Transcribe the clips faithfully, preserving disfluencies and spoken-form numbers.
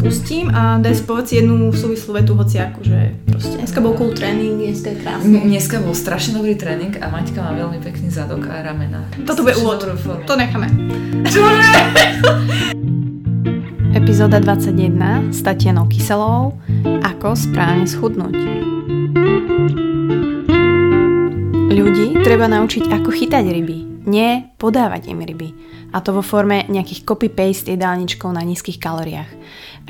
spustím a daj si povedz jednu súvislú vetu hociaku, že proste. Dneska bol cool tréning, dneska je krásne. Dneska bol strašne dobrý tréning a Maťka má veľmi pekný zadok a ramena. Toto bude úvod, to necháme. Čože? Epizóda dvadsaťjeden s Tatianou Kyseľovou. Ako správne schudnúť. Ľudí treba naučiť, ako chytať ryby. Nie podávať im ryby. A to vo forme nejakých copy-paste jedálničkov na nízkych kalóriách.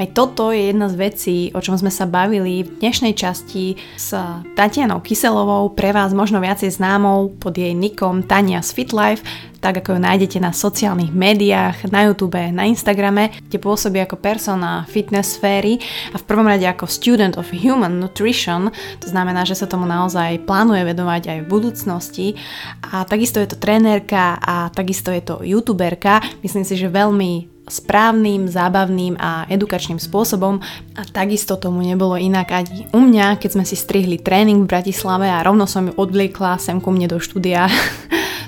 Aj toto je jedna z vecí, o čom sme sa bavili v dnešnej časti s Tatianou Kyseľovou, pre vás možno viacej známou pod jej nikom Tanya's Fit Life, tak ako ju nájdete na sociálnych médiách, na YouTube, na Instagrame, kde pôsobí ako persona fitness sféry a v prvom rade ako student of human nutrition, to znamená, že sa tomu naozaj plánuje vedovať aj v budúcnosti a takisto je to trénerka a takisto je to youtuberka, myslím si, že veľmi správnym, zábavným a edukačným spôsobom a takisto tomu nebolo inak ani u mňa, keď sme si strihli tréning v Bratislave a rovno som ju odvliekla sem ku mne do štúdia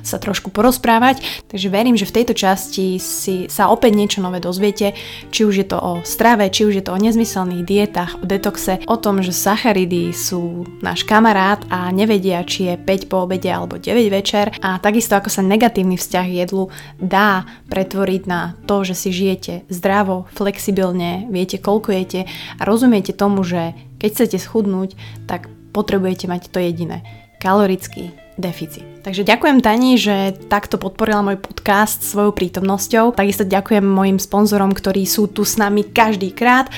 sa trošku porozprávať, takže verím, že v tejto časti si sa opäť niečo nové dozviete, či už je to o strave, či už je to o nezmyselných dietách, o detoxe, o tom, že sacharidy sú náš kamarát a nevedia, či je päť po obede alebo deväť večer a takisto ako sa negatívny vzťah jedlu dá pretvoriť na to, že si žijete zdravo, flexibilne, viete, koľko jete a rozumiete tomu, že keď chcete schudnúť, tak potrebujete mať to jediné, kalorický deficit. Takže ďakujem Tani, že takto podporila môj podcast svojou prítomnosťou. Takisto ďakujem mojim sponzorom, ktorí sú tu s nami každý krát.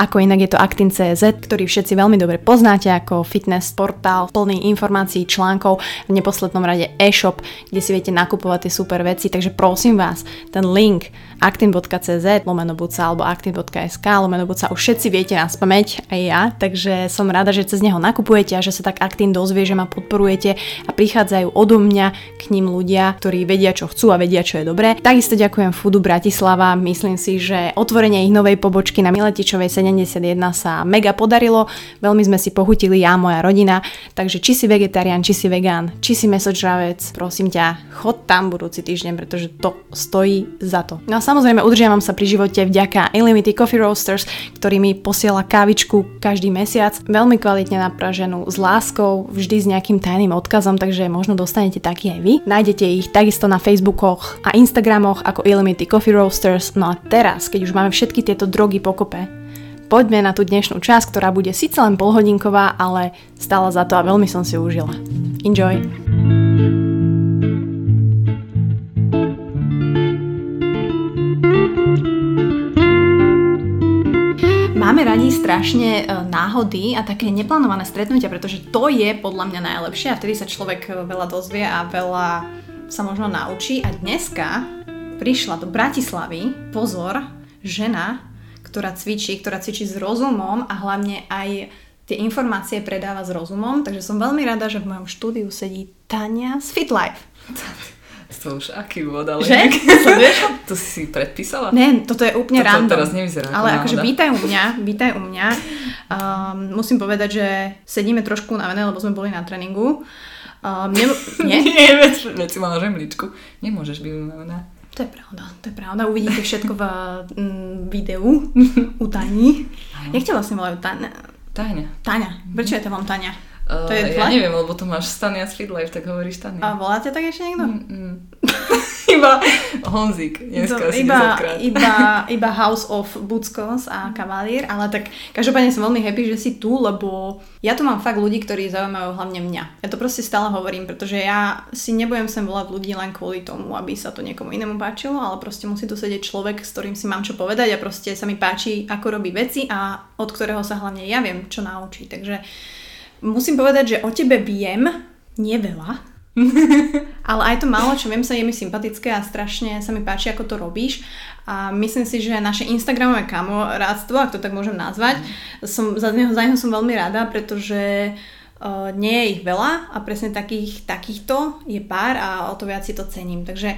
Ako inak je to aktin bodka cé zet, ktorý všetci veľmi dobre poznáte ako fitness portál plný informácií, článkov, v neposlednom rade e-shop, kde si viete nakupovať tie super veci, takže prosím vás, ten link aktin bodka cé zet lomeno buca alebo aktin bodka es ká lomeno buca už všetci viete na spamäť, aj ja, takže som rada, že cez neho nakupujete a že sa tak Aktin dozvie, že ma podporujete a prichádzajú odo mňa k ním ľudia, ktorí vedia, čo chcú a vedia, čo je dobré. Takisto ďakujem Foodu Bratislava, myslím si, že otvorenie ich novej pobočky na Miletičovej sedemdesiatjeden sa mega podarilo, veľmi sme si pochutili ja a moja rodina, takže či si vegetarián, či si vegán, či si mesožravec, prosím ťa, chod tam budúci týždeň, pretože to stojí za to. No a samozrejme udržiavam sa pri živote vďaka Illimité Coffee Roasters, ktorý mi posiela kávičku každý mesiac, veľmi kvalitne napraženú, s láskou, vždy s nejakým tajným odkazom, takže možno dostanete taký aj vy. Nájdete ich takisto na Facebookoch a Instagramoch ako Illimité Coffee Roasters. No a teraz, keď už máme všetky tieto drogy pokope, poďme na tú dnešnú časť, ktorá bude síce len polhodinková, ale stála za to a veľmi som si užila. Enjoy! Máme radi strašne náhody a také neplánované stretnutia, pretože to je podľa mňa najlepšie a vtedy sa človek veľa dozvie a veľa sa možno naučí. A dneska prišla do Bratislavy, pozor, žena, ktorá cvičí, ktorá cvičí s rozumom a hlavne aj tie informácie predáva s rozumom, takže som veľmi rada, že v mojom štúdiu sedí Tania z Fit Life. To už aký vod, ale... Že? To si predpísala? Ne, toto je úplne toto random. Teraz nevyzerá. Ale akože vítaj u mňa, vítaj u mňa. Um, musím povedať, že sedíme trošku unavené, lebo sme boli na tréningu. Um, ne, nie? Nie, veď, veď si mala žemličku. Nemôžeš byť unavená. To je pravda, to je pravda. Uvidíte všetko v mm, videu u Tani. Jak ťa vlastne volajú? Tania? Tania. Tania. Prečo je to vám Tania? Uh, to je ja tla? Neviem, lebo to máš Tanya's Fit Life, tak hovoríš Tania. A volá ťa tak ešte niekto? Iba Honzik. Dneska asi desaťkrát. Iba, iba House of Buckos a Cavalier. Ale tak každopádne som veľmi happy, že si tu, lebo ja tu mám fakt ľudí, ktorí zaujímajú hlavne mňa. Ja to proste stále hovorím, pretože ja si nebudem sem volať ľudí len kvôli tomu, aby sa to niekomu inému páčilo, ale proste musí tu sedieť človek, s ktorým si mám čo povedať a proste sa mi páči, ako robí veci a od ktorého sa hlavne ja viem, čo naučí. Takže musím povedať, že o tebe viem neveľa, ale aj to málo, čo viem, sa je mi sympatické a strašne sa mi páči, ako to robíš a myslím si, že naše Instagramové kamarátstvo, ak to tak môžem nazvať, som, za neho, za neho som veľmi rada, pretože uh, nie je ich veľa a presne takých, takýchto je pár a o to viac si to cením. Takže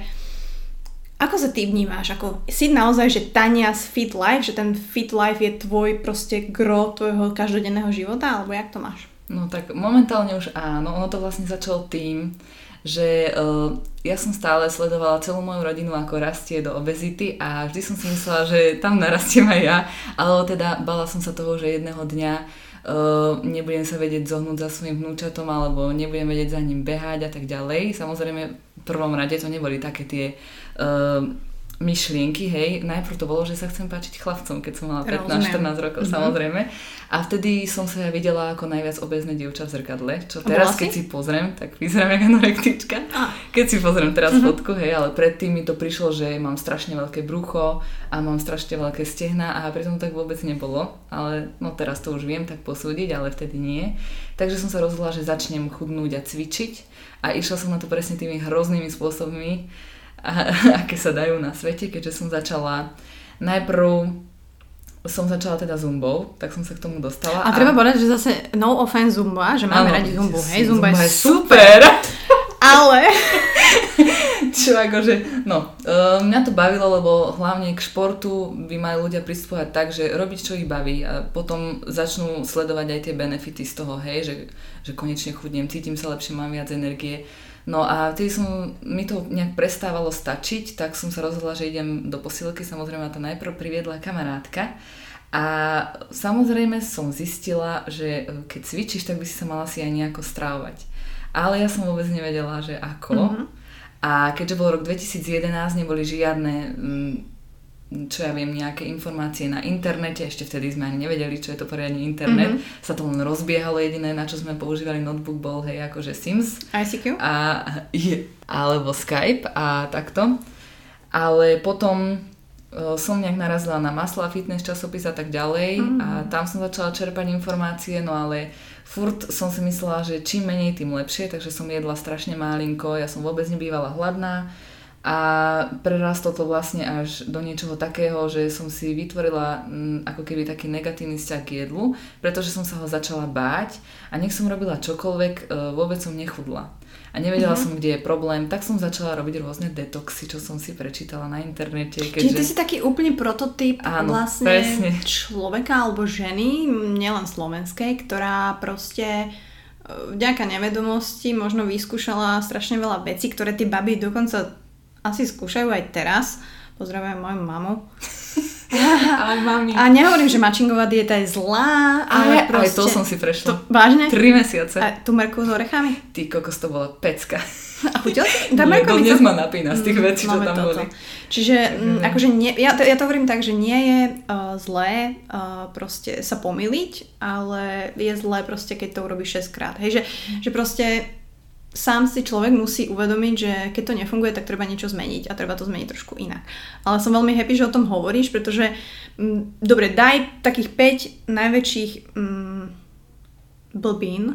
ako sa ty vnímáš? Ako si naozaj, že Tanya's Fit Life, že ten Fit Life je tvoj proste gro tvojho každodenného života, alebo jak to máš? No tak momentálne už áno, ono to vlastne začalo tým, že uh, ja som stále sledovala celú moju rodinu, ako rastie do obezity a vždy som si myslela, že tam narastiem aj ja, ale teda bala som sa toho, že jedného dňa Uh, nebudem sa vedieť zohnúť za svojim vnúčatom alebo nebudem vedieť za ním behať a tak ďalej. Samozrejme v prvom rade to neboli také tie uh, myšlienky, hej. Najprv to bolo, že sa chcem páčiť chlapcom, keď som mala pätnásť štrnásť rokov, mm-hmm. samozrejme. A vtedy som sa videla ako najviac obézne dievča v zrkadle, čo teraz keď si pozriem, tak vyzerám jak anorektička. Ah. Keď si pozriem teraz mm-hmm. fotku, hej, ale predtým mi to prišlo, že mám strašne veľké brucho a mám strašne veľké stehná a pritom tak vôbec nebolo, ale no teraz to už viem tak posúdiť, ale vtedy nie. Takže som sa rozhodla, že začnem chudnúť a cvičiť a išla som na to presne tými hroznými spôsobmi, a, aké sa dajú na svete, keďže som začala najprv som začala teda zumbou, tak som sa k tomu dostala. A, a... treba povedať, že zase no offense zumba, že máme ano, radi zumbu, hej, zumba, zumba je super, ale čo akože, no uh, mňa to bavilo, lebo hlavne k športu by mali ľudia pristupovať tak, že robiť čo ich baví a potom začnú sledovať aj tie benefity z toho, hej, že, že konečne chudnem, cítim sa lepšie, mám viac energie. No a vtedy som, mi to nejak prestávalo stačiť, tak som sa rozhodla, že idem do posilky, samozrejme ma to najprv priviedla kamarátka a samozrejme som zistila, že keď cvičíš, tak by si sa mala si aj nejako strávovať. Ale ja som vôbec nevedela, že ako. Mm-hmm. A keďže bol rok dvetisíc jedenásť, neboli žiadne, čo ja viem, nejaké informácie na internete, ešte vtedy sme ani nevedeli, čo je to poriadne internet, mm-hmm. sa to len rozbiehalo, jediné, na čo sme používali notebook bol, hej, akože Sims. í cé kjú? A, je, alebo Skype a takto. Ale potom uh, som nejak narazila na Masla, fitness časopis a tak ďalej mm-hmm. a tam som začala čerpať informácie, no ale furt som si myslela, že čím menej, tým lepšie, takže som jedla strašne malinko, ja som vôbec nebývala hladná. A prerastlo to vlastne až do niečoho takého, že som si vytvorila m, ako keby taký negatívny vzťah k jedlu, pretože som sa ho začala báť a nech som robila čokoľvek, vôbec som nechudla. A nevedela mm-hmm. som, kde je problém, tak som začala robiť rôzne detoxy, čo som si prečítala na internete. Keďže... Čiže ty si taký úplný prototyp Áno, vlastne presne. človeka alebo ženy, nielen slovenskej, ktorá proste... vďaka nevedomosti možno vyskúšala strašne veľa vecí, ktoré tie baby dokonca asi skúšajú aj teraz. Pozdravujem moju mamu. A nehovorím, že Mačingová diéta je zlá, ale, ale proste... Aj to som si prešla. To, vážne? Tri mesiace. A tú merku s orechami? Ty kokos, to bola pecka. A chutil si? Tá merka mi to... Dnes ma napína z tých vecí, Máme čo tam toto. boli. Čiže mm. akože nie, ja, to, ja to hovorím tak, že nie je uh, zlé uh, proste sa pomýliť, ale je zlé proste, keď to urobíš šesťkrát. Hej, že, že proste... Sám si človek musí uvedomiť, že keď to nefunguje, tak treba niečo zmeniť a treba to zmeniť trošku inak. Ale som veľmi happy, že o tom hovoríš, pretože m, dobre, daj takých päť najväčších m, blbín,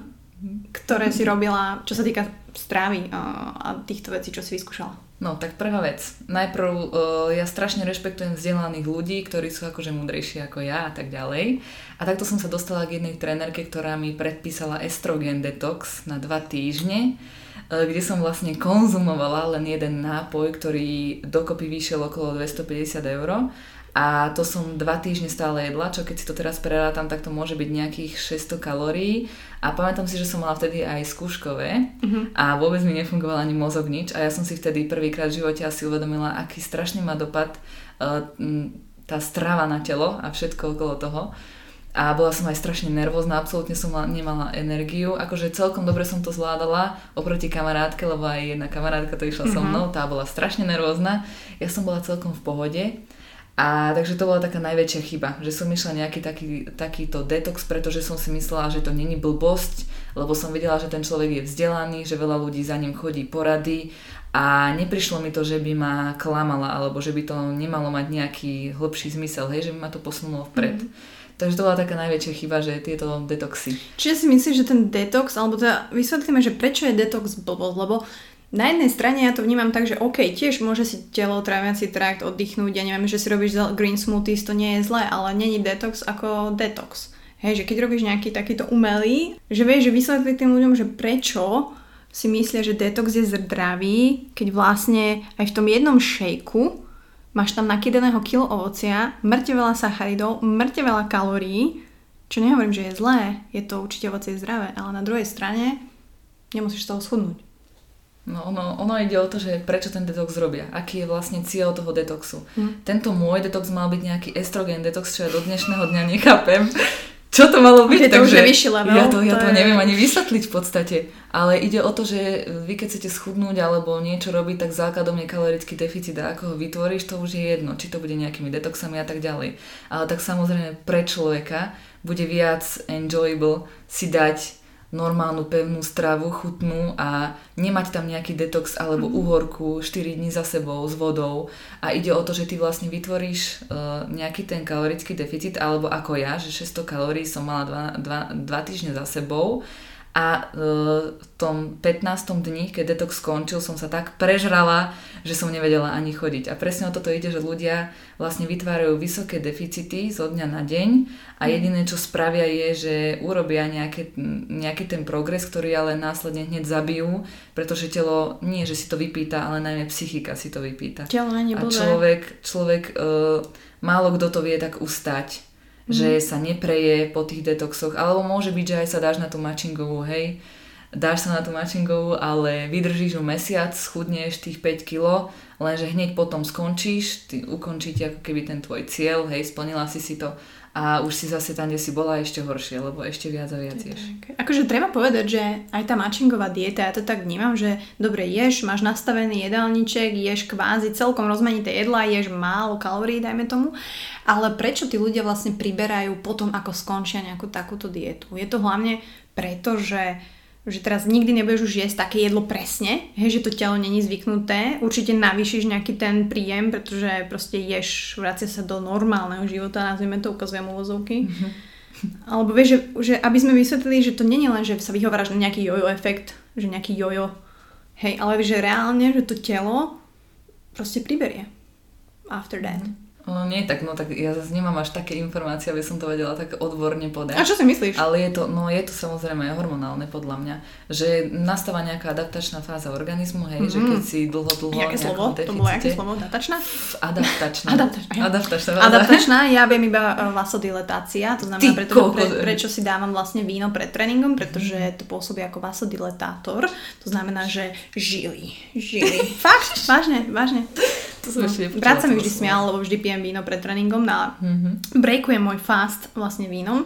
ktoré si robila, čo sa týka strávy a, a týchto vecí, čo si vyskúšala. No, tak prvá vec. Najprv uh, ja strašne rešpektujem vzdelaných ľudí, ktorí sú akože múdrejší ako ja a tak ďalej. A takto som sa dostala k jednej trenérke, ktorá mi predpísala estrogen detox na dva týždne, uh, kde som vlastne konzumovala len jeden nápoj, ktorý dokopy vyšiel okolo dvestopäťdesiat eur. A to som dva týždne stále jedla, čo keď si to teraz prerátam, tak to môže byť nejakých šesťsto kalórií. A pamätám si, že som mala vtedy aj skúškové uh-huh. a vôbec mi nefungoval ani mozog nič. A ja som si vtedy prvýkrát v živote asi uvedomila, aký strašný má dopad uh, tá strava na telo a všetko okolo toho. A bola som aj strašne nervózna, absolútne som nemala energiu. Akože celkom dobre som to zvládala oproti kamarátke, lebo aj jedna kamarátka to išla uh-huh. so mnou, tá bola strašne nervózna. Ja som bola celkom v pohode. A takže to bola taká najväčšia chyba, že som išla nejaký taký, takýto detox, pretože som si myslela, že to není blbosť, lebo som videla, že ten človek je vzdelaný, že veľa ľudí za ním chodí porady a neprišlo mi to, že by ma klamala alebo že by to nemalo mať nejaký hlbší zmysel, hej, že by ma to posunulo vpred. Mm-hmm. Takže to bola taká najväčšia chyba, že tieto detoxy. Čiže si myslíš, že ten detox, alebo teda vysvetlíme, že prečo je detox blbosť, lebo na jednej strane ja to vnímam tak, že OK, tiež môže si telo, tráviaci trakt oddychnúť, ja neviem, že si robíš green smoothies, to nie je zlé, ale není detox ako detox. Hej, že keď robíš nejaký takýto umelý, že vieš, že vysvetliť tým ľuďom, že prečo si myslia, že detox je zdravý, keď vlastne aj v tom jednom šejku máš tam nakydaného kilo ovocia, mŕte veľa sacharidov, mŕte veľa kalórií, čo nehovorím, že je zlé, je to určite ovocie zdravé, ale na druhej strane nemusíš z toho schudnúť. No ono, ono ide o to, že prečo ten detox robia, aký je vlastne cieľ toho detoxu. Hm. Tento môj detox mal byť nejaký estrogen detox, čo ja do dnešného dňa nechápem. Čo to malo byť? To takže, nevyšila, no? Ja to, ja to, to je... neviem ani vysvetliť v podstate. Ale ide o to, že vy keď chcete schudnúť alebo niečo robiť, tak základom je kalorický deficit a ako ho vytvoríš, to už je jedno. Či to bude nejakými detoxami a tak ďalej. Ale tak samozrejme pre človeka bude viac enjoyable si dať normálnu pevnú stravu, chutnú a nemať tam nejaký detox alebo mm-hmm. uhorku štyri dni za sebou s vodou a ide o to, že ty vlastne vytvoríš uh, nejaký ten kalorický deficit alebo ako ja, že šesťsto kalórií som mala dva týždne za sebou a uh, v tom pätnástom dni, keď detox skončil, som sa tak prežrala, že som nevedela ani chodiť. A presne o toto ide, že ľudia vlastne vytvárajú vysoké deficity zo dňa na deň a jediné, čo spravia je, že urobia nejaké, nejaký ten progres, ktorý ale následne hneď zabijú, pretože telo nie, že si to vypýta, ale najmä psychika si to vypýta. Telo nebolo. A človek, človek uh, málo kto to vie tak ustať. Že sa nepreje po tých detoxoch, alebo môže byť, že aj sa dáš na tú mačingovú, hej, dáš sa na tú mačingovú, ale vydržíš ju mesiac, schudneš tých päť kilogramov, lenže hneď potom skončíš, ty ukončíte ako keby ten tvoj cieľ, hej, splnila si si to a už si zase tam, kde si bola, ešte horšie, lebo ešte viac a viac ješ. Akože treba povedať, že aj tá mačingová diéta, ja to tak vnímam, že dobre ješ, máš nastavený jedálniček, ješ kvázi celkom rozmanité jedlá, ješ málo kalórií, dajme tomu. Ale prečo tí ľudia vlastne priberajú potom, ako skončia nejakú takúto dietu? Je to hlavne preto, že, že teraz nikdy nebudeš už jesť také jedlo presne, hej, že to telo není zvyknuté. Určite navýšiš nejaký ten príjem, pretože proste ješ, vracia sa do normálneho života, nazvime to, ukazujem uvozovky. Mm-hmm. Alebo vieš, že, že aby sme vysvetlili, že to není len, že sa vyhovoráš na nejaký jojo efekt, že nejaký jojo, hej, ale vieš, že reálne, že to telo proste priberie. After that. Mm-hmm. No nie, tak, no tak ja zase nemám až také informácie, aby som to vedela tak odborne podať. A čo si myslíš? Ale je to, no je to samozrejme aj hormonálne podľa mňa, že nastáva nejaká adaptačná fáza organizmu, hej, mm-hmm. že keď si dlho, dlho nejaké slovo? Deficite, to bolo jaké slovo? Adaptačná? Adaptačná. Adaptačná. Adaptačná, adaptačná, ja viem iba vasodilatácia, to znamená, preto, pre, prečo si dávam vlastne víno pred tréningom, pretože to pôsobí ako vasodilatátor, to znamená, že žili, žili. Fakt, vážne, vážne. No, brat sa mi vždy smial, lebo vždy pijem víno pred tréningom a mm-hmm. breakujem môj fast vlastne vínom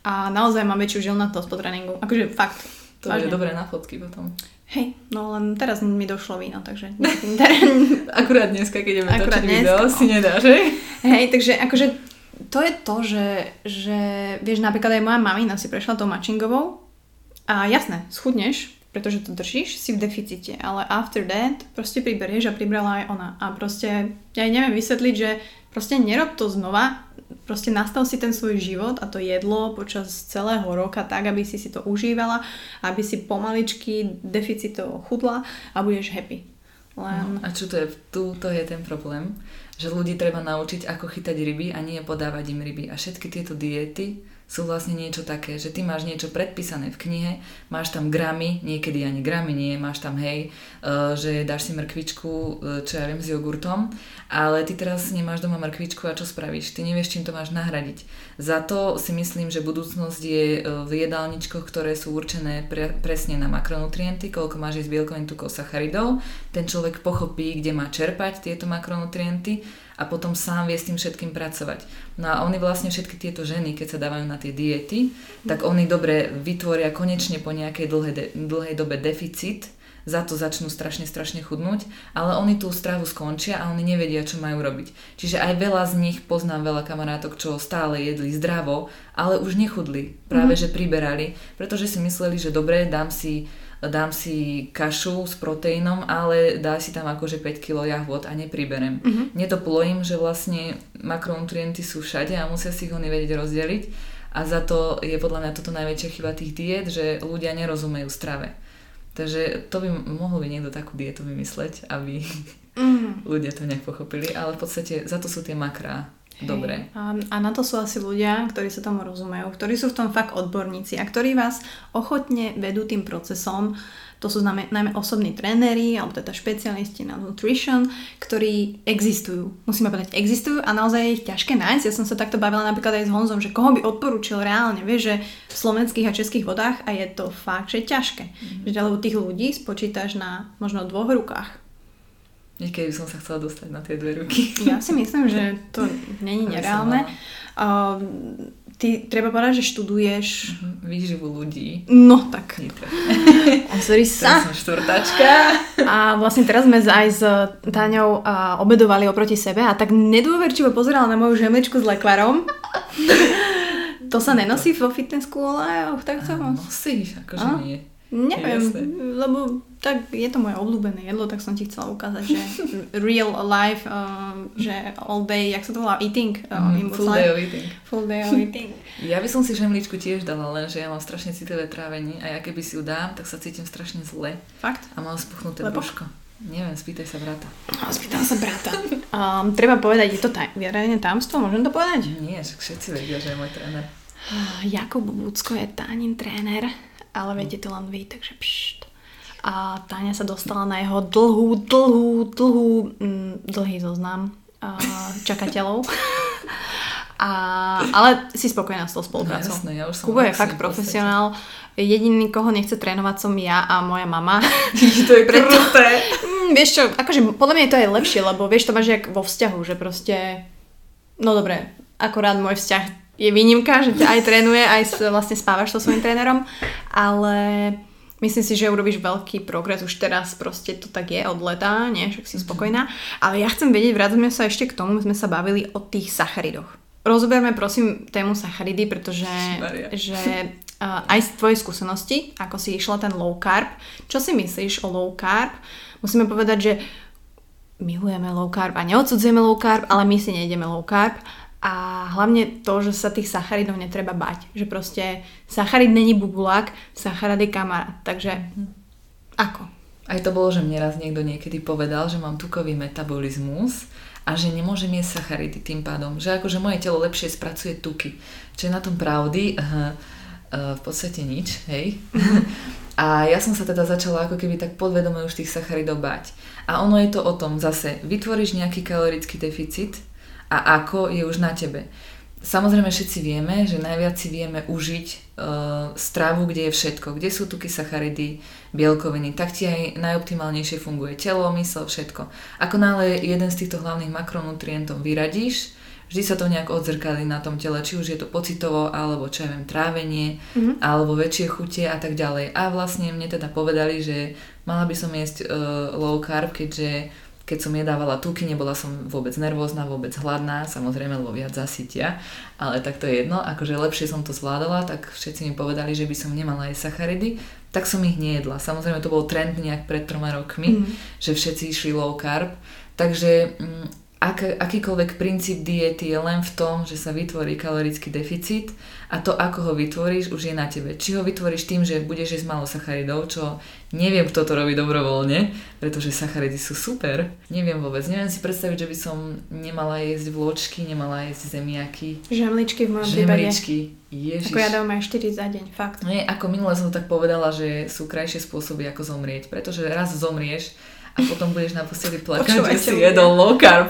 a naozaj mám väčšiu žilnatosť po tréningu, akože fakt. To vážne. Je dobré na fotky potom. Hej, no len teraz mi došlo víno, takže akurát dneska, keď ideme točiť video, no. Si nedáš, hej? Hej, takže akože to je to, že, že vieš, napríklad aj moja mamina si prešla tou mačingovou a jasné, schudneš, pretože to držíš, si v deficite, ale after that proste priberieš a pribrala aj ona. A proste, ja neviem vysvetliť, že proste nerob to znova, proste nastav si ten svoj život a to jedlo počas celého roka tak, aby si si to užívala, aby si pomaličky deficitov chudla a budeš happy. Len... No, a čo to je? Tu to je ten problém, že ľudí treba naučiť, ako chytať ryby a nie podávať im ryby. A všetky tieto diety sú vlastne niečo také, že ty máš niečo predpísané v knihe, máš tam gramy, niekedy ani gramy nie, máš tam hej, že dáš si mrkvičku, čo ja viem, s jogurtom, ale ty teraz nemáš doma mrkvičku a čo spravíš? Ty nevieš, čím to máš nahradiť. Za to si myslím, že budúcnosť je v jedálničkoch, ktoré sú určené pre, presne na makronutrienty, koľko máš jesť bielkovín, tukov, sacharidov, ten človek pochopí, kde má čerpať tieto makronutrienty a potom sám vie s tým všetkým pracovať. No a oni vlastne všetky tieto ženy, keď sa dávajú na tie diety, tak oni dobre vytvoria konečne po nejakej dlhej, de- dlhej dobe deficit, za to začnú strašne, strašne chudnúť, ale oni tú stravu skončia a oni nevedia, čo majú robiť. Čiže aj veľa z nich, poznám veľa kamarátok, čo stále jedli zdravo, ale už nechudli, práve mm-hmm. že priberali, pretože si mysleli, že dobre, dám si dám si kašu s proteínom, ale dá si tam akože päť kilogramov jahôd a nepriberem. Uh-huh. Nedoplojím, že vlastne makronutrienty sú všade a musia si ich oni vedieť rozdeliť a za to je podľa mňa toto najväčšia chyba tých diet, že ľudia nerozumejú strave. Takže to by mohol by niekto takú dietu vymysleť, aby uh-huh. ľudia to nejak pochopili, ale v podstate za to sú tie makrá. Dobre. A, a na to sú asi ľudia, ktorí sa tomu rozumejú, ktorí sú v tom fakt odborníci a ktorí vás ochotne vedú tým procesom To sú najmä, najmä osobní tréneri alebo teda špecialisti na nutrition, ktorí existujú. Musíme povedať, existujú a naozaj je ich ťažké nájsť. Ja som sa takto bavila napríklad aj s Honzom, že koho by odporúčil reálne, vieš, že v slovenských a českých vodách, a je to fakt, že ťažké. Mm-hmm. Že, lebo tých ľudí spočítaš na možno dvoch rukách. Niekedy som sa chcela dostať na tie dve ruky. Ja si myslím, že to není nereálne. Uh, ty treba povedať, že študuješ... Uh-huh. Výživu ľudí. No tak. A sorry sa. Teraz som štvrtačka. A vlastne teraz sme aj s Táňou uh, obedovali oproti sebe a tak nedôverčivo pozerala na moju žemličku s lekvarom. To sa nenosí vo fitness škole? Tak to nosíš, akože a? Nie. Neviem, jasne. Lebo tak je to moje obľúbené jedlo, tak som ti chcela ukázať, že real life, uh, že all day, jak sa to volá, eating. Uh, mm, full day of eating. Full day of eating. Ja by som si žemličku tiež dala, lenže ja mám strašne citlivé trávenie a ja keby si ju dám, tak sa cítim strašne zle. Fakt? A mám spuchnuté brúško. Neviem, spýtaj sa brata. No, spýtam sa brata. um, treba povedať, je to taj- verejné tajomstvo, môžem to povedať? Nie, všetci vedia, že je môj tréner. Uh, Jakub Bubenko je Tánin tréner. Ale viete to len vy, takže pšt. A Táňa sa dostala na jeho dlhú, dlhú, dlhú, mm, dlhý zoznam uh, čakateľov. A, ale si spokojná s tou spoluprácou. No, jasné, ja už som Kubo je fakt profesionál. Jediný, koho nechce trénovať, som ja a moja mama. To je preto, kruté. Mm, vieš čo, akože podľa mňa je to aj lepšie, lebo vieš, to máš jak vo vzťahu, že proste, no dobre, akorát môj vzťah je výnimka, že ťa aj trénuje, aj vlastne spávaš so svojím trénerom, ale myslím si, že urobíš veľký progres už teraz, proste to tak je od leta, nie, však si spokojná. Ale ja chcem vedieť, vrátime sa ešte k tomu, sme sa bavili o tých sacharidoch. Rozoberme prosím tému sacharidy, pretože že, uh, aj z tvojej skúsenosti, ako si išla ten low carb, čo si myslíš o low carb? Musíme povedať, že milujeme low carb a neodsudzujeme low carb, ale my si nejdeme low carb. A hlavne to, že sa tých sacharidov netreba bať. Že proste sacharid není bubulák, sacharid je kamarát. Takže ako? Aj to bolo, že mne raz niekto niekedy povedal, že mám tukový metabolizmus a že nemôžem jesť sacharidy tým pádom. Že akože moje telo lepšie spracuje tuky. Čo je na tom pravdy? Uh, uh, v podstate nič, hej? A ja som sa teda začala ako keby tak podvedome už tých sacharidov bať. A ono je to o tom zase, vytvoríš nejaký kalorický deficit, a ako je už na tebe. Samozrejme všetci vieme, že najviac si vieme užiť e, stravu, kde je všetko, kde sú tuky, sacharidy, bielkoviny, tak ti aj najoptimálnejšie funguje telo, mysel, všetko. Ako náhle jeden z týchto hlavných makronutrientov vyradíš, vždy sa to nejak odzrkadlí na tom tele, či už je to pocitovo, alebo čo ja viem, trávenie, mm-hmm. alebo väčšie chutie a tak ďalej. A vlastne mne teda povedali, že mala by som jesť e, low carb, keďže keď som jedávala tuky, nebola som vôbec nervózna, vôbec hladná, samozrejme, lebo viac zasytia, ale tak to je jedno, akože lepšie som to zvládala, tak všetci mi povedali, že by som nemala aj sacharidy, tak som ich nejedla. Samozrejme, to bol trend nejak pred troma rokmi, mm. že všetci išli low carb, takže m, ak, akýkoľvek princíp diety je len v tom, že sa vytvorí kalorický deficit a to, ako ho vytvoríš, už je na tebe. Či ho vytvoríš tým, že budeš jesť málo sacharidov, čo neviem, kto to robí dobrovoľne, pretože sacharidy sú super. Neviem vôbec, neviem si predstaviť, že by som nemala jesť vločky, nemala jesť zemiaky. Žemličky v mojom prípade. Žemličky, ježiš. Ako ja dávam aj štyri za deň, fakt. Nie, ako minule som tak povedala, že sú krajšie spôsoby, ako zomrieť, pretože raz zomrieš a potom budeš na posteli plakať, že si jedol low carb.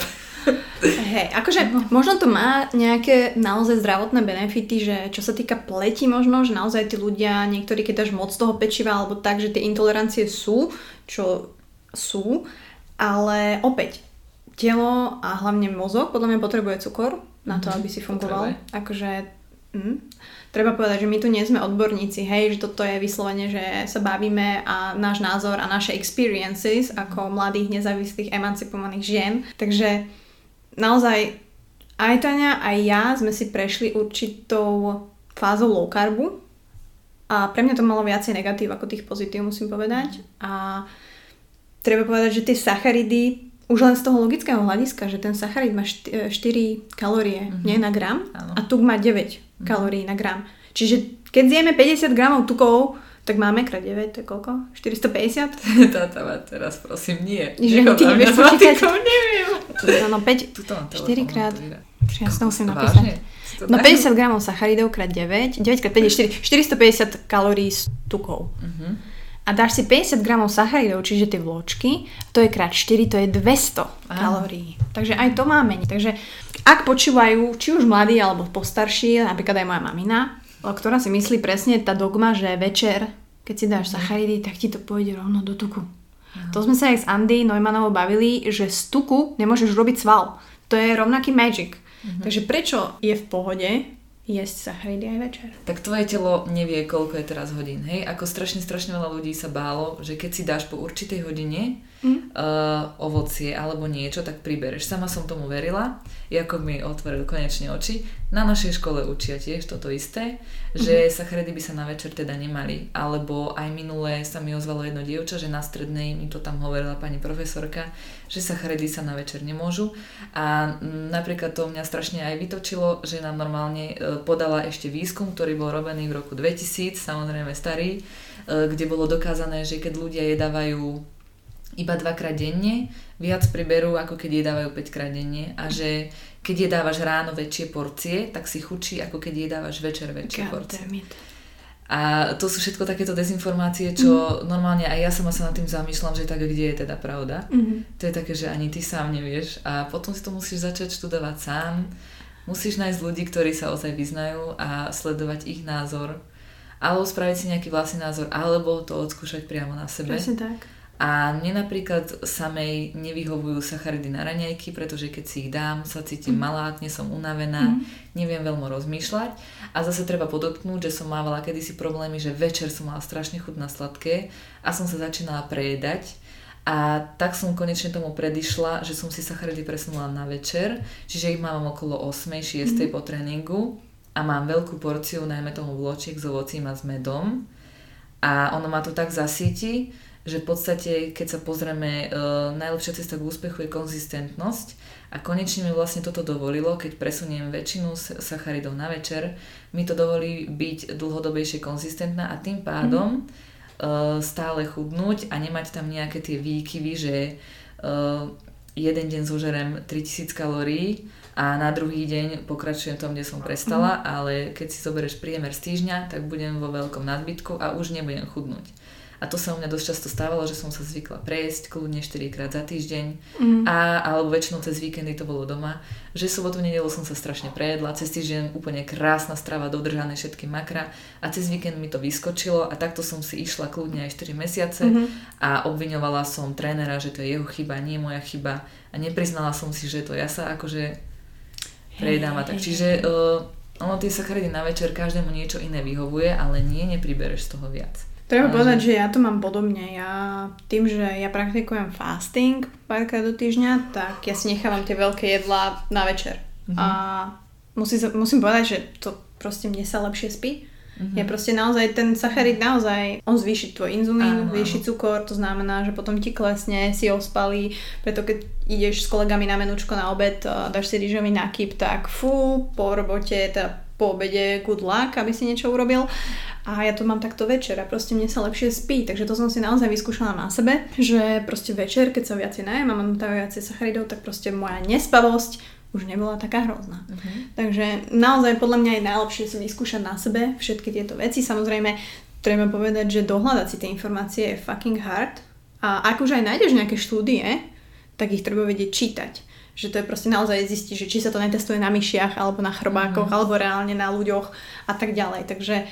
Hej, akože možno to má nejaké naozaj zdravotné benefity, že čo sa týka pleti možno, že naozaj tí ľudia, niektorí keď dáš moc toho pečiva alebo tak, že tie intolerancie sú, čo sú, ale opäť telo a hlavne mozog podľa mňa potrebuje cukor na to, aby si fungoval. Potrebuje. Akože hm, treba povedať, že my tu nie sme odborníci, hej, že toto je vyslovene, že sa bavíme a náš názor a naše experiences ako mladých, nezávislých, emancipovaných žien, takže naozaj aj Tania, aj ja sme si prešli určitou fázou low carbu a pre mňa to malo viacej negatív ako tých pozitív, musím povedať. A treba povedať, že tie sacharidy, už len z toho logického hľadiska, že ten sacharid má štyri kalórie mm-hmm. nie, na gram Áno. a tuk má deväť mm-hmm. kalórií na gram. Čiže keď zjeme päťdesiat gramov tukov, tak máme krát deväť, to je koľko? štyristopäťdesiat? Táta má teraz, prosím, nie. Ženy, ty nevieš počítať? Neviem. No päť, štyri krát. Ja si to musím napísať. No päťdesiat gramov sacharidov krát deväť, deväť krát päť je štyri, štyristopäťdesiat kalórií z tukov. Mhm. a dáš si päťdesiat gramov sacharidov, čiže tie vločky, to je krát štyri, to je dvesto kalórií. Takže aj to máme. Takže ak počúvajú, či už mladí alebo postarší, napríklad aj moja mamina, ktorá si myslí presne tá dogma, že večer, keď si dáš sacharidy, tak ti to pôjde rovno do tuku. Aha. To sme sa aj s Andy Neumannovou bavili, že z tuku nemôžeš robiť sval. To je rovnaký magic. Mhm. Takže prečo je v pohode jesť sacharidy aj večer? Tak tvoje telo nevie, koľko je teraz hodín, hej? Ako strašne, strašne veľa ľudí sa bálo, že keď si dáš po určitej hodine mm. uh, ovocie alebo niečo, tak pribereš. Sama som tomu verila, Jakub mi otvoril konečne oči. Na našej škole učia tiež toto isté, že mm-hmm. sacharidy by sa na večer teda nemali. Alebo aj minulé sa mi ozvalo jedno dievča, že na strednej mi to tam hovorila pani profesorka, že sacharidy sa na večer nemôžu. A m, napríklad to mňa strašne aj vytočilo, že nám normálne podala ešte výskum, ktorý bol robený v roku dvetisíc, samozrejme starý, kde bolo dokázané, že keď ľudia jedávajú iba dvakrát denne, viac priberú, ako keď jedávajú päťkrát denne, a že keď jedávaš ráno väčšie porcie, tak si chučí, ako keď jedávaš večer väčšie porcie. A to sú všetko takéto dezinformácie, čo mm. normálne aj ja sama sa nad tým zamýšľam, že tak kde je teda pravda. Mm. To je také, že ani ty sám nevieš a potom si to musíš začať študovať sám. Musíš nájsť ľudí, ktorí sa ozaj vyznajú a sledovať ich názor. Alebo spraviť si nejaký vlastný názor, alebo to odskúšať priamo na sebe. Presne tak. A mne napríklad samej nevyhovujú sacharidy na raňajky, pretože keď si ich dám, sa cítim mm. malátne, som unavená, mm. neviem veľmi rozmýšľať. A zase treba podotknúť, že som mávala kedysi problémy, že večer som mala strašne chuť na sladké a som sa začínala prejedať. A tak som konečne tomu predišla, že som si sacharidy presunula na večer, čiže ich mám okolo osem šesť mm. po tréningu a mám veľkú porciu, najmä tomu vločiek s ovocím a s medom. A ono ma to tak zasíti, že v podstate, keď sa pozrieme, e, najlepšia cesta k úspechu je konzistentnosť a konečne mi vlastne toto dovolilo, keď presuniem väčšinu sacharidov na večer, mi to dovolí byť dlhodobejšie konzistentná a tým pádom mm. stále chudnúť a nemať tam nejaké tie výkyvy, že uh, jeden deň zožerem tritisíc kalórií a na druhý deň pokračujem tom, kde som prestala, ale keď si zoberieš priemer z týždňa, tak budem vo veľkom nadbytku a už nebudem chudnúť. A to sa u mňa dosť často stávalo, že som sa zvykla prejsť kľudne štyrikrát za týždeň mm. a, alebo väčšinou cez víkendy to bolo doma, že sobotu, nedelu som sa strašne prejedla, cez týždeň úplne krásna strava, dodržané všetky makra a cez víkend mi to vyskočilo a takto som si išla kľudne aj štyri mesiace mm-hmm. a obviňovala som trénera, že to je jeho chyba, nie moja chyba a nepriznala som si, že to ja sa akože prejedám a tak. Čiže uh, ono tie sacharidy na večer každému niečo iné vyhovuje, ale nie, nepribereš z toho viac. Treba povedať, že ja to mám podobne. Ja tým, že ja praktikujem fasting párkrát do týždňa, tak ja si nechávam tie veľké jedlá na večer. Mm-hmm. A musím, musím povedať, že to proste mne sa lepšie spí. Mm-hmm. Ja proste naozaj, ten sacharid naozaj, on zvýši tvoj inzulín, zvýši cukor, to znamená, že potom ti klesne, si ospalý, preto keď ideš s kolegami na menučko na obed, dáš si rýžový nakýp, tak fú, po robote, teda po obede good luck, aby si niečo urobil a ja to mám takto večer a proste mne sa lepšie spí, takže to som si naozaj vyskúšala na sebe, že proste večer, keď sa viacej najem a mám tam viacej sacharidov, tak proste moja nespavosť už nebola taká hrozná. Uh-huh. Takže naozaj podľa mňa je najlepšie si vyskúšať na sebe všetky tieto veci. Samozrejme treba povedať, že dohľadať si tie informácie je fucking hard a ak už aj nájdeš nejaké štúdie, tak ich treba vedieť čítať. Že to je proste naozaj zistiť, že či sa to netestuje na myšiach, alebo na chrobákoch, mm. alebo reálne na ľuďoch a tak ďalej. Takže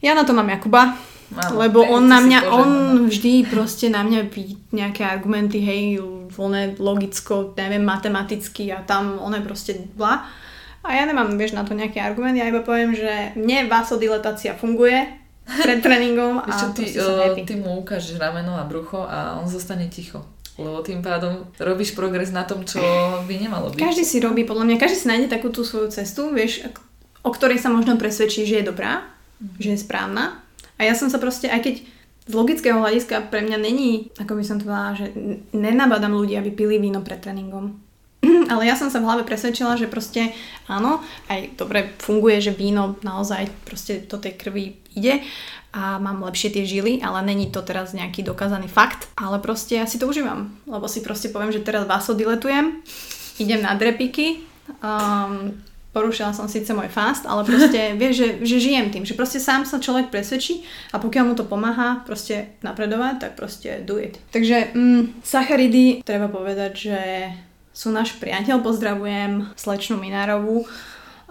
ja na to mám Jakuba, Málo, lebo on na mňa, on vždy proste na mňa vidí nejaké argumenty, hej, on je logicko, neviem, matematicky a tam on je proste bla. A ja nemám, vieš, na to nejaký argument, ja iba poviem, že mne vasodilatácia funguje pred tréningom a čo, ty, o, ty mu ukážeš rameno a brucho a on zostane ticho. Lebo tým pádom robíš progres na tom, čo by nemalo byť. Každý si robí, podľa mňa, každý si nájde takú tú svoju cestu, vieš, o ktorej sa možno presvedčí, že je dobrá, mm. že je správna. A ja som sa proste, aj keď z logického hľadiska pre mňa není, ako by som to povedala, že nenabádam ľudí, aby pili víno pred tréningom. Ale ja som sa v hlave presvedčila, že proste áno, aj dobre funguje, že víno naozaj proste do tej krvi ide a mám lepšie tie žily, ale není to teraz nejaký dokázaný fakt, ale proste ja si to užívam, lebo si proste poviem, že teraz vasodiletujem, idem na drepiky, um, porušila som síce môj fast, ale proste vieš, že, že žijem tým, že proste sám sa človek presvedčí a pokiaľ mu to pomáha proste napredovať, tak proste do it. Takže mm, sacharidy, treba povedať, že sú náš priateľ, pozdravujem slečnú Minárovú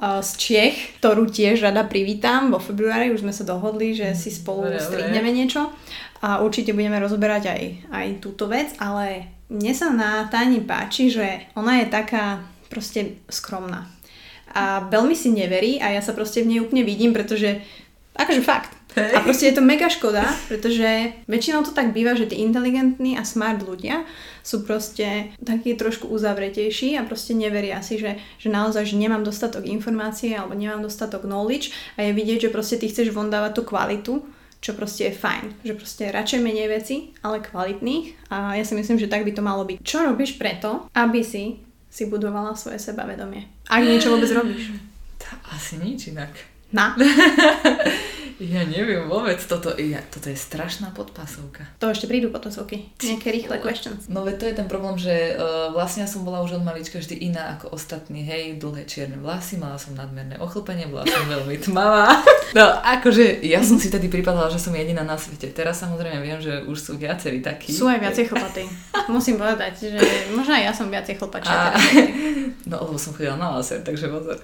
z Čiech, ktorú tiež rada privítam. Vo februári už sme sa dohodli, že si spolu strihneme niečo a určite budeme rozoberať aj, aj túto vec, ale mne sa na Tani páči, že ona je taká proste skromná a veľmi si neverí a ja sa proste v nej úplne vidím, pretože akože fakt. A proste je to mega škoda, pretože väčšinou to tak býva, že tí inteligentní a smart ľudia sú proste takí trošku uzavretejší a proste neveria si, že, že naozaj že nemám dostatok informácie alebo nemám dostatok knowledge a je vidieť, že proste ty chceš von dávať tú kvalitu, čo proste je fajn, že proste radšej menej veci, ale kvalitných a ja si myslím, že tak by to malo byť. Čo robíš preto, aby si si budovala svoje sebavedomie? Ak niečo vôbec robíš? Asi nič inak. Na? Ja neviem vôbec, toto, ja, toto je strašná podpasovka. To ešte prídu podpasovky, nejaké rýchle questions. No veď to je ten problém, že uh, vlastne ja som bola už od malička vždy iná ako ostatní, hej, dlhé čierne vlasy, mala som nadmerné ochlpenie, bola som veľmi tmavá. No akože ja som si tedy pripadala, že som jediná na svete. Teraz samozrejme viem, že už sú viacerí takí. Sú aj viacej chlpatí. Musím povedať, že možno aj ja som viacej chlpačia. A... No lebo som chodila na laser, takže pozor.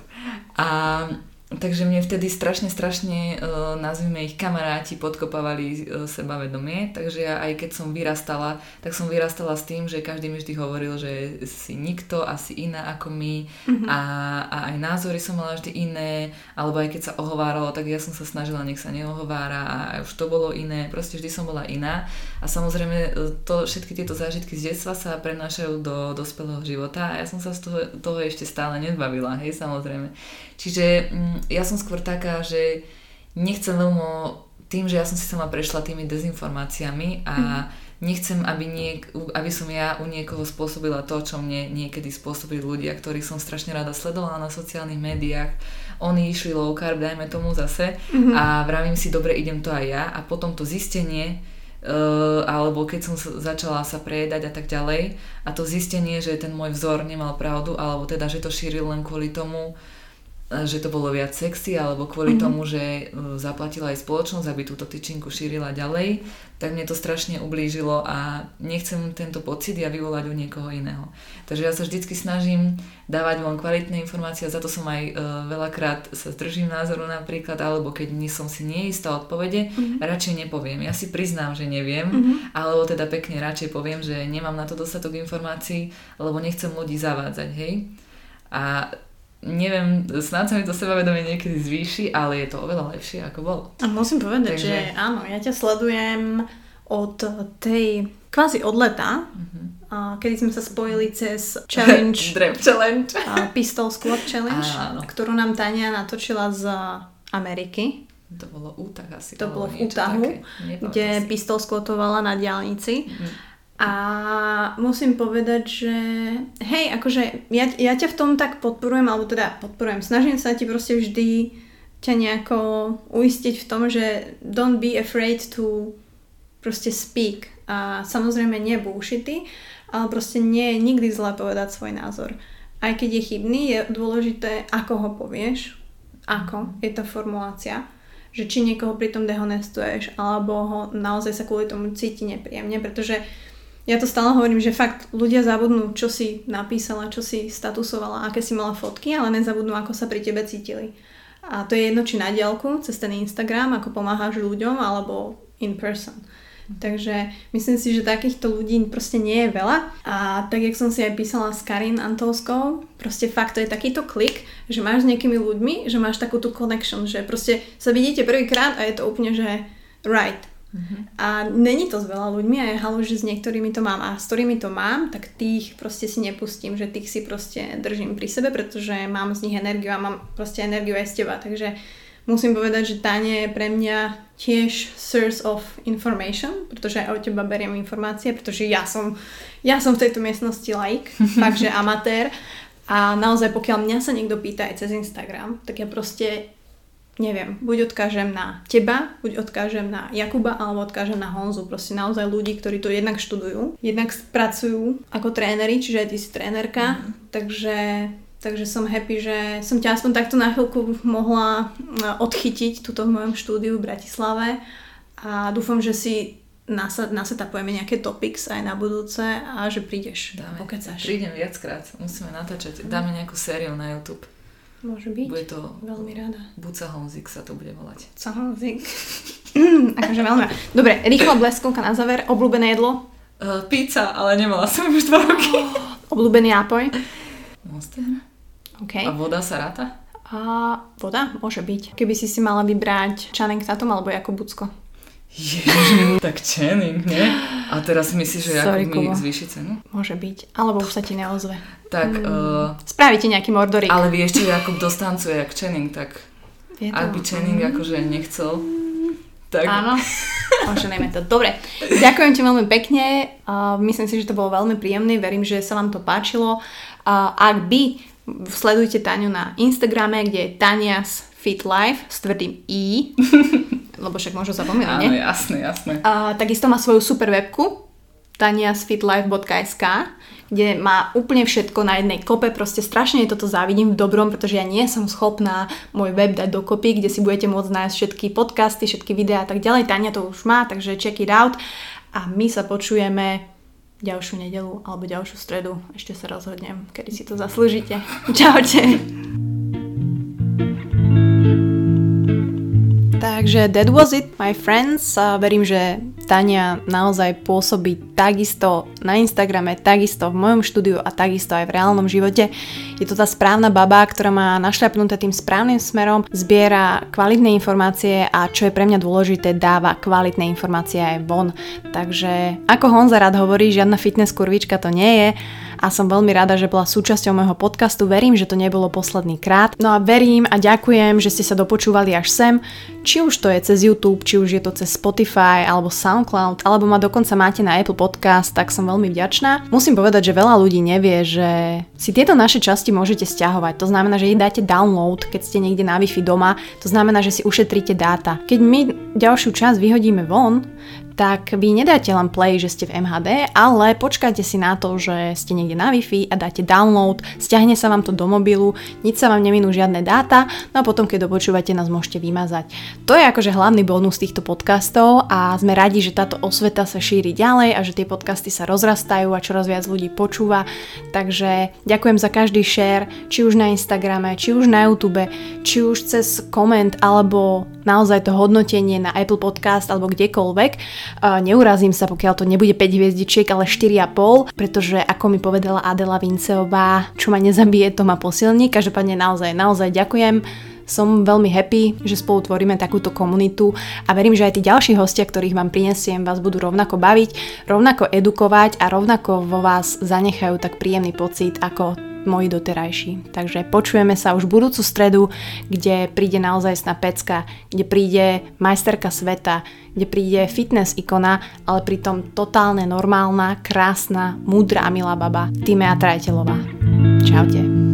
A... Takže mne vtedy strašne, strašne, nazvime ich kamaráti, podkopávali sebavedomie, takže ja aj keď som vyrastala, tak som vyrastala s tým, že každý mi vždy hovoril, že si nikto, asi iná ako my mm-hmm. a, a aj názory som mala vždy iné, alebo aj keď sa ohováralo, tak ja som sa snažila, nech sa neohovára a už to bolo iné, proste vždy som bola iná a samozrejme to, všetky tieto zážitky z detstva sa prenášajú do dospelého života a ja som sa z toho, toho ešte stále nedbavila, hej, samozrejme. Čiže ja som skôr taká, že nechcem veľmi tým, že ja som si sama prešla tými dezinformáciami a nechcem, aby, niek- aby som ja u niekoho spôsobila to, čo mne niekedy spôsobili ľudia, ktorých som strašne rada sledovala na sociálnych médiách. Oni išli low carb, dajme tomu zase mm-hmm. a vravím si, dobre, idem to aj ja a potom to zistenie Uh, alebo keď som sa, začala sa prejedať a tak ďalej a to zistenie, že ten môj vzor nemal pravdu alebo teda, že to šíril len kvôli tomu, že to bolo viac sexy alebo kvôli mm-hmm. tomu, že zaplatila aj spoločnosť, aby túto tyčinku šírila ďalej, tak mne to strašne ublížilo a nechcem tento pocit ja vyvolať u niekoho iného. Takže ja sa vždycky snažím dávať vám kvalitné informácie a za to som aj e, veľakrát sa zdržím názoru napríklad, alebo keď nie som si neistá odpovede, mm-hmm. radšej nepoviem. Ja si priznám, že neviem, mm-hmm. alebo teda pekne radšej poviem, že nemám na to dostatok informácií, lebo nechcem ľudí zavádzať, hej? A neviem, snáď sa mi to sebavedomie niekedy zvýši, ale je to oveľa lepšie ako bolo. A musím povedať, takže... že áno, ja ťa sledujem od tej kvázi od leta, mm-hmm. kedy sme sa spojili cez challenge, Drep challenge. Pistol Squad challenge, áno. Ktorú nám Tania natočila z Ameriky. To bolo Utah asi. To bolo v Utahu, kde pistol squatovala na diaľnici. Mm-hmm. A musím povedať, že hej, akože ja, ja ťa v tom tak podporujem, alebo teda podporujem, snažím sa ti proste vždy ťa nejako uistiť v tom, že don't be afraid to proste speak. A samozrejme nie bullshity, ale proste nie je nikdy zlé povedať svoj názor. Aj keď je chybný, je dôležité, ako ho povieš, ako je tá formulácia. Že či niekoho pri tom dehonestuješ, alebo ho naozaj sa kvôli tomu cíti nepríjemne, pretože ja to stále hovorím, že fakt ľudia zabudnú, čo si napísala, čo si statusovala, aké si mala fotky, ale nezabudnú, ako sa pri tebe cítili. A to je jedno, či na diaľku, cez ten Instagram, ako pomáhaš ľuďom, alebo in person. Takže myslím si, že takýchto ľudí proste nie je veľa. A tak, jak som si aj písala s Karin Antolskou, proste fakt to je takýto klik, že máš s nejakými ľuďmi, že máš takú tú connection, že proste sa vidíte prvýkrát a je to úplne, že right. Uh-huh. A není to s veľa ľuďmi a je halu, že s niektorými to mám a s ktorými to mám, tak tých proste si nepustím, že tých si proste držím pri sebe, pretože mám z nich energiu a mám proste energiu aj z teba, takže musím povedať, že Tania je pre mňa tiež source of information, pretože aj od teba beriem informácie, pretože ja som, ja som v tejto miestnosti laik, takže amatér a naozaj pokiaľ mňa sa niekto pýta aj cez Instagram, tak ja proste neviem, buď odkážem na teba, buď odkážem na Jakuba, alebo odkážem na Honzu. Proste naozaj ľudí, ktorí to jednak študujú, jednak pracujú ako tréneri, čiže aj ty si trénerka. Mm. Takže Takže som happy, že som ťa aspoň takto na chvíľku mohla odchytiť tuto v mojom štúdiu v Bratislave a dúfam, že si nasetapujeme nejaké topics aj na budúce a že prídeš. Dáme, pokecáš. Prídem viackrát, musíme natáčať, dáme nejakú sériu na YouTube. Môže byť, bude to, veľmi rada. Buca Honzik sa to bude volať. Buca Honzik. Akože veľmi rada. Dobre, rýchla bleskovka na záver, obľúbené jedlo? Uh, pizza, ale nemala som už dva roky. Oh, obľúbený nápoj? Monster. Okay. A voda sa ráta? A voda? Môže byť. Keby si si mala vybrať Channing Tatum alebo Jakub Bubenko? Ježiš, tak Channing, nie? A teraz myslíš, že Sorry, Jakub mi zvýši cenu? Môže byť, alebo už sa ti neozve. Tak, mm. uh, Spravíte nejaký mordorík. Ale vieš, že Jakub dostancuje jak Channing, tak ak by Channing akože nechcel, tak... Áno, poženajme to. Dobre, ďakujem ti veľmi pekne. Uh, myslím si, že to bolo veľmi príjemné. Verím, že sa vám to páčilo. Uh, ak by, sledujte Taňu na Instagrame, kde je Tanya's Fit Life s tvrdým I... lebo však môžu zapomínať, nie? Áno, jasné, jasné. A, takisto má svoju super webku taniasfitlife bodka es ká, kde má úplne všetko na jednej kope. Proste strašne toto závidím v dobrom, pretože ja nie som schopná môj web dať dokopy, kde si budete môcť nájsť všetky podcasty, všetky videá a tak ďalej. Tania to už má, takže check it out. A my sa počujeme ďalšiu nedeľu alebo ďalšiu stredu. Ešte sa rozhodnem, kedy si to zaslúžite. Čaute. Takže that was it, my friends. A verím, že Tania naozaj pôsobí takisto na Instagrame, takisto v mojom štúdiu a takisto aj v reálnom živote. Je to tá správna baba, ktorá má našľapnuté tým správnym smerom, zbiera kvalitné informácie a čo je pre mňa dôležité, dáva kvalitné informácie aj von. Takže ako Honza rád hovorí, žiadna fitness kurvička to nie je a som veľmi rada, že bola súčasťou môjho podcastu. Verím, že to nebolo posledný krát. No a verím a ďakujem, že ste sa dopočúvali až sem. Či už to je cez YouTube, či už je to cez Spotify alebo SoundCloud, alebo ma dokonca máte na Apple Podcast, tak som veľmi vďačná. Musím povedať, že veľa ľudí nevie, že si tieto naše časti môžete stiahovať. To znamená, že ich dáte download, keď ste niekde na Wi-Fi doma. To znamená, že si ušetríte dáta. Keď my ďalšiu časť vyhodíme von, tak vy nedáte len play, že ste v em há dé, ale počkáte si na to, že ste niekde na Wi-Fi a dáte download, stiahne sa vám to do mobilu, nič sa vám neminú žiadne dáta, no a potom, keď dopočúvate, nás môžete vymazať. To je akože hlavný bonus týchto podcastov a sme radi, že táto osveta sa šíri ďalej a že tie podcasty sa rozrastajú a čoraz viac ľudí počúva, takže ďakujem za každý share, či už na Instagrame, či už na YouTube, či už cez koment, alebo naozaj to hodnotenie na Apple Podcast alebo kdekoľvek. Uh, neurazím sa, pokiaľ to nebude päť hviezdičiek, ale štyri a pol, pretože ako mi povedala Adela Vinceová, čo ma nezabije, to ma posilní. Každopádne naozaj, naozaj ďakujem. Som veľmi happy, že spolu tvoríme takúto komunitu a verím, že aj tí ďalší hostia, ktorých vám prinesiem, vás budú rovnako baviť, rovnako edukovať a rovnako vo vás zanechajú tak príjemný pocit ako moji doterajší. Takže počujeme sa už budúcu stredu, kde príde naozajstná pecka, kde príde majsterka sveta, kde príde fitness ikona, ale pritom totálne normálna, krásna, múdra a milá baba Tatiana Kyseľová. Čaute.